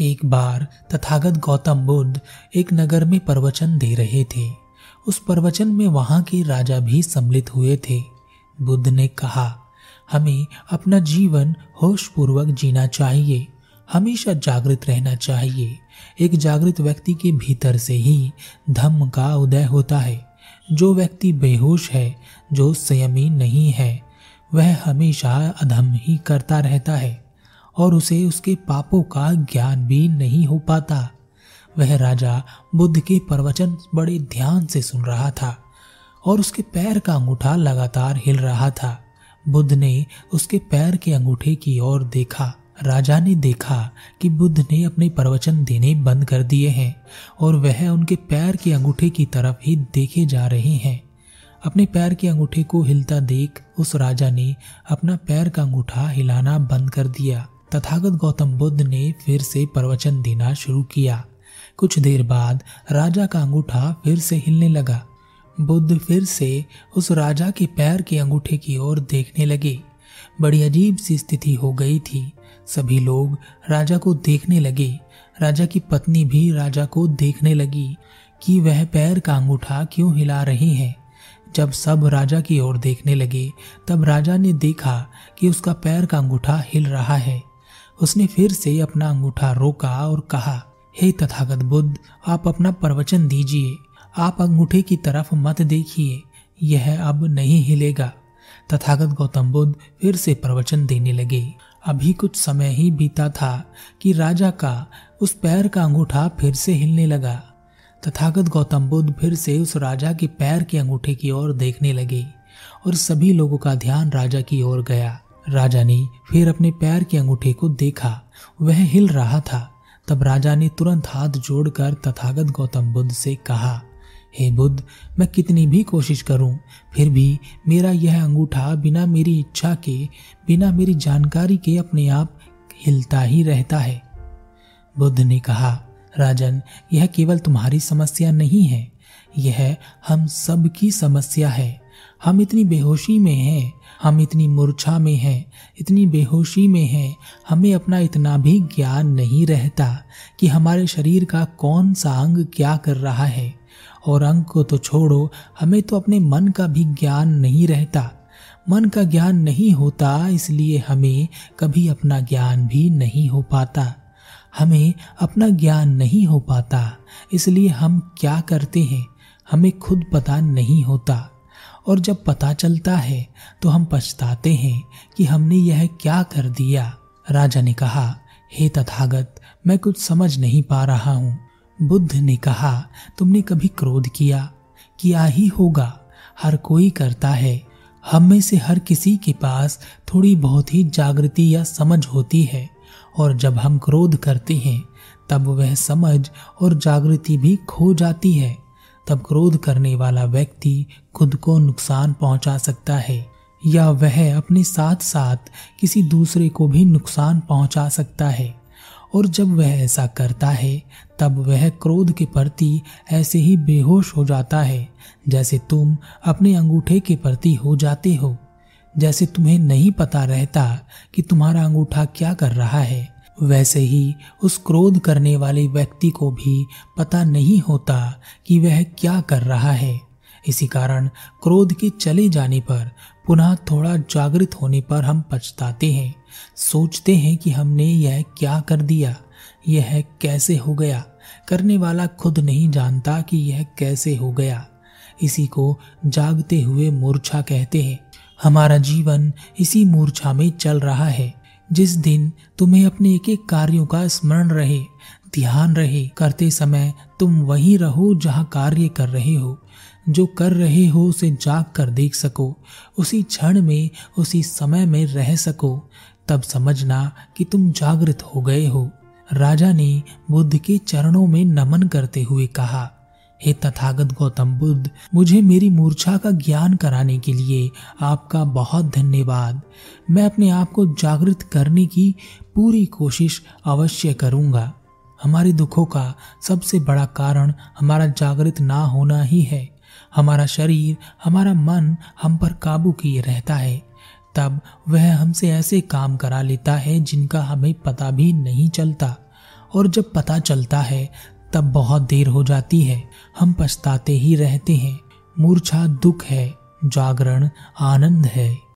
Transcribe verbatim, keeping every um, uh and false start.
एक बार तथागत गौतम बुद्ध एक नगर में प्रवचन दे रहे थे। उस प्रवचन में वहां के राजा भी सम्मिलित हुए थे। बुद्ध ने कहा, हमें अपना जीवन होशपूर्वक जीना चाहिए, हमेशा जागृत रहना चाहिए। एक जागृत व्यक्ति के भीतर से ही धम्म का उदय होता है। जो व्यक्ति बेहोश है, जो संयमी नहीं है, वह हमेशा अधम ही करता रहता है और उसे उसके पापों का ज्ञान भी नहीं हो पाता। वह राजा बुद्ध के प्रवचन बड़े ध्यान से सुन रहा था और उसके पैर का अंगूठा लगातार हिल रहा था। बुद्ध ने उसके पैर के अंगूठे की ओर देखा। राजा ने देखा कि बुद्ध ने अपने प्रवचन देने बंद कर दिए हैं और वह उनके पैर के अंगूठे की तरफ ही देखे जा रहे हैं। अपने पैर के अंगूठे को हिलता देख उस राजा ने अपना पैर का अंगूठा हिलाना बंद कर दिया। तथागत गौतम बुद्ध ने फिर से प्रवचन देना शुरू किया। कुछ देर बाद राजा का अंगूठा फिर से हिलने लगा। बुद्ध फिर से उस राजा के पैर के अंगूठे की ओर देखने लगे। बड़ी अजीब सी स्थिति हो गई थी। सभी लोग राजा को देखने लगे। राजा की पत्नी भी राजा को देखने लगी कि वह पैर का अंगूठा क्यों हिला रही है। जब सब राजा की ओर देखने लगे तब राजा ने देखा कि उसका पैर का अंगूठा हिल रहा है। उसने फिर से अपना अंगूठा रोका और कहा, हे तथागत बुद्ध, आप अपना प्रवचन दीजिए, आप अंगूठे की तरफ मत देखिए, यह अब नहीं हिलेगा। तथागत गौतम बुद्ध फिर से प्रवचन देने लगे। अभी कुछ समय ही बीता था कि राजा का उस पैर का अंगूठा फिर से हिलने लगा। तथागत गौतम बुद्ध फिर से उस राजा के पैर के अंगूठे की ओर देखने लगे और सभी लोगों का ध्यान राजा की ओर गया। राजा ने फिर अपने पैर के अंगूठे को देखा, वह हिल रहा था। तब राजा ने तुरंत हाथ जोड़कर तथागत गौतम बुद्ध से कहा, हे बुद्ध, मैं कितनी भी कोशिश करूं, फिर भी मेरा यह अंगूठा बिना मेरी इच्छा के, बिना मेरी जानकारी के अपने आप हिलता ही रहता है। बुद्ध ने कहा, राजन, यह केवल तुम्हारी समस्या नहीं है, यह हम सब की समस्या है। हम इतनी बेहोशी में हैं, हम इतनी मूर्छा में हैं, इतनी बेहोशी में हैं, हमें अपना इतना भी ज्ञान नहीं रहता कि हमारे शरीर का कौन सा अंग क्या कर रहा है। और अंग को तो छोड़ो, हमें तो अपने मन का भी ज्ञान नहीं रहता। मन का ज्ञान नहीं होता, इसलिए हमें कभी अपना ज्ञान भी नहीं हो पाता। हमें अपना ज्ञान नहीं हो पाता, इसलिए हम क्या करते हैं हमें खुद पता नहीं होता। और जब पता चलता है तो हम पछताते हैं कि हमने यह क्या कर दिया। राजा ने कहा, हे तथागत, मैं कुछ समझ नहीं पा रहा हूँ। बुद्ध ने कहा, तुमने कभी क्रोध किया? किया ही होगा, हर कोई करता है। हम में से हर किसी के पास थोड़ी बहुत ही जागृति या समझ होती है और जब हम क्रोध करते हैं तब वह समझ और जागृति भी खो जाती है। तब क्रोध करने वाला व्यक्ति खुद को नुकसान पहुंचा सकता है या वह अपने साथ साथ किसी दूसरे को भी नुकसान पहुंचा सकता है। और जब वह ऐसा करता है तब वह क्रोध के प्रति ऐसे ही बेहोश हो जाता है जैसे तुम अपने अंगूठे के प्रति हो जाते हो। जैसे तुम्हें नहीं पता रहता कि तुम्हारा अंगूठा क्या कर रहा है, वैसे ही उस क्रोध करने वाले व्यक्ति को भी पता नहीं होता कि वह क्या कर रहा है। इसी कारण क्रोध के चले जाने पर, पुनः थोड़ा जागृत होने पर हम पछताते हैं, सोचते हैं कि हमने यह क्या कर दिया, यह कैसे हो गया। करने वाला खुद नहीं जानता कि यह कैसे हो गया। इसी को जागते हुए मूर्छा कहते हैं। हमारा जीवन इसी मूर्छा में चल रहा है। जिस दिन तुम्हें अपने एक एक कार्यों का स्मरण रहे, ध्यान रहे, करते समय तुम वहीं रहो जहाँ कार्य कर रहे हो, जो कर रहे हो उसे जाग कर देख सको, उसी क्षण में, उसी समय में रह सको, तब समझना कि तुम जागृत हो गए हो। राजा ने बुद्ध के चरणों में नमन करते हुए कहा, हे तथागत गौतम बुद्ध, मुझे मेरी मूर्छा का ज्ञान कराने के लिए आपका बहुत धन्यवाद। मैं अपने आप को जागृत करने की पूरी कोशिश अवश्य करूँगा। हमारे दुखों का सबसे बड़ा कारण हमारा जागृत ना होना ही है। हमारा शरीर, हमारा मन हम पर काबू किए रहता है, तब वह हमसे ऐसे काम करा लेता है जिनका हमें पता भी नहीं चलता और जब पता चलता है तब बहुत देर हो जाती है। हम पछताते ही रहते हैं। मूर्छा दुख है, जागरण आनंद है।